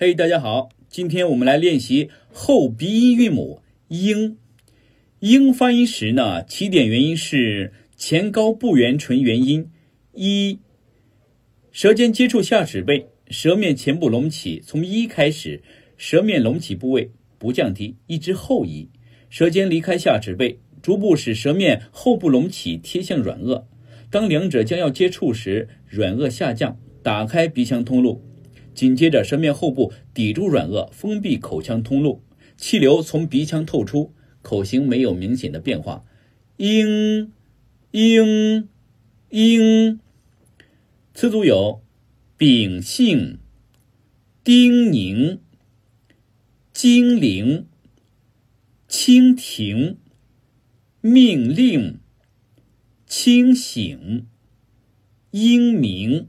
嘿，大家好，今天我们来练习后鼻音韵母英。英发音时呢，起点元音是前高不圆唇元音一，舌尖接触下齿背，舌面前部隆起，从一开始，舌面隆起部位不降低，一直后移，舌尖离开下齿背，逐步使舌面后部隆起贴向软腭。当两者将要接触时，软腭下降，打开鼻腔通路。紧接着，舌面后部抵住软腭，封闭口腔通路，气流从鼻腔透出，口型没有明显的变化。英，英，英。词组有秉性、叮咛、精灵、蜻蜓、命令、清醒、英明。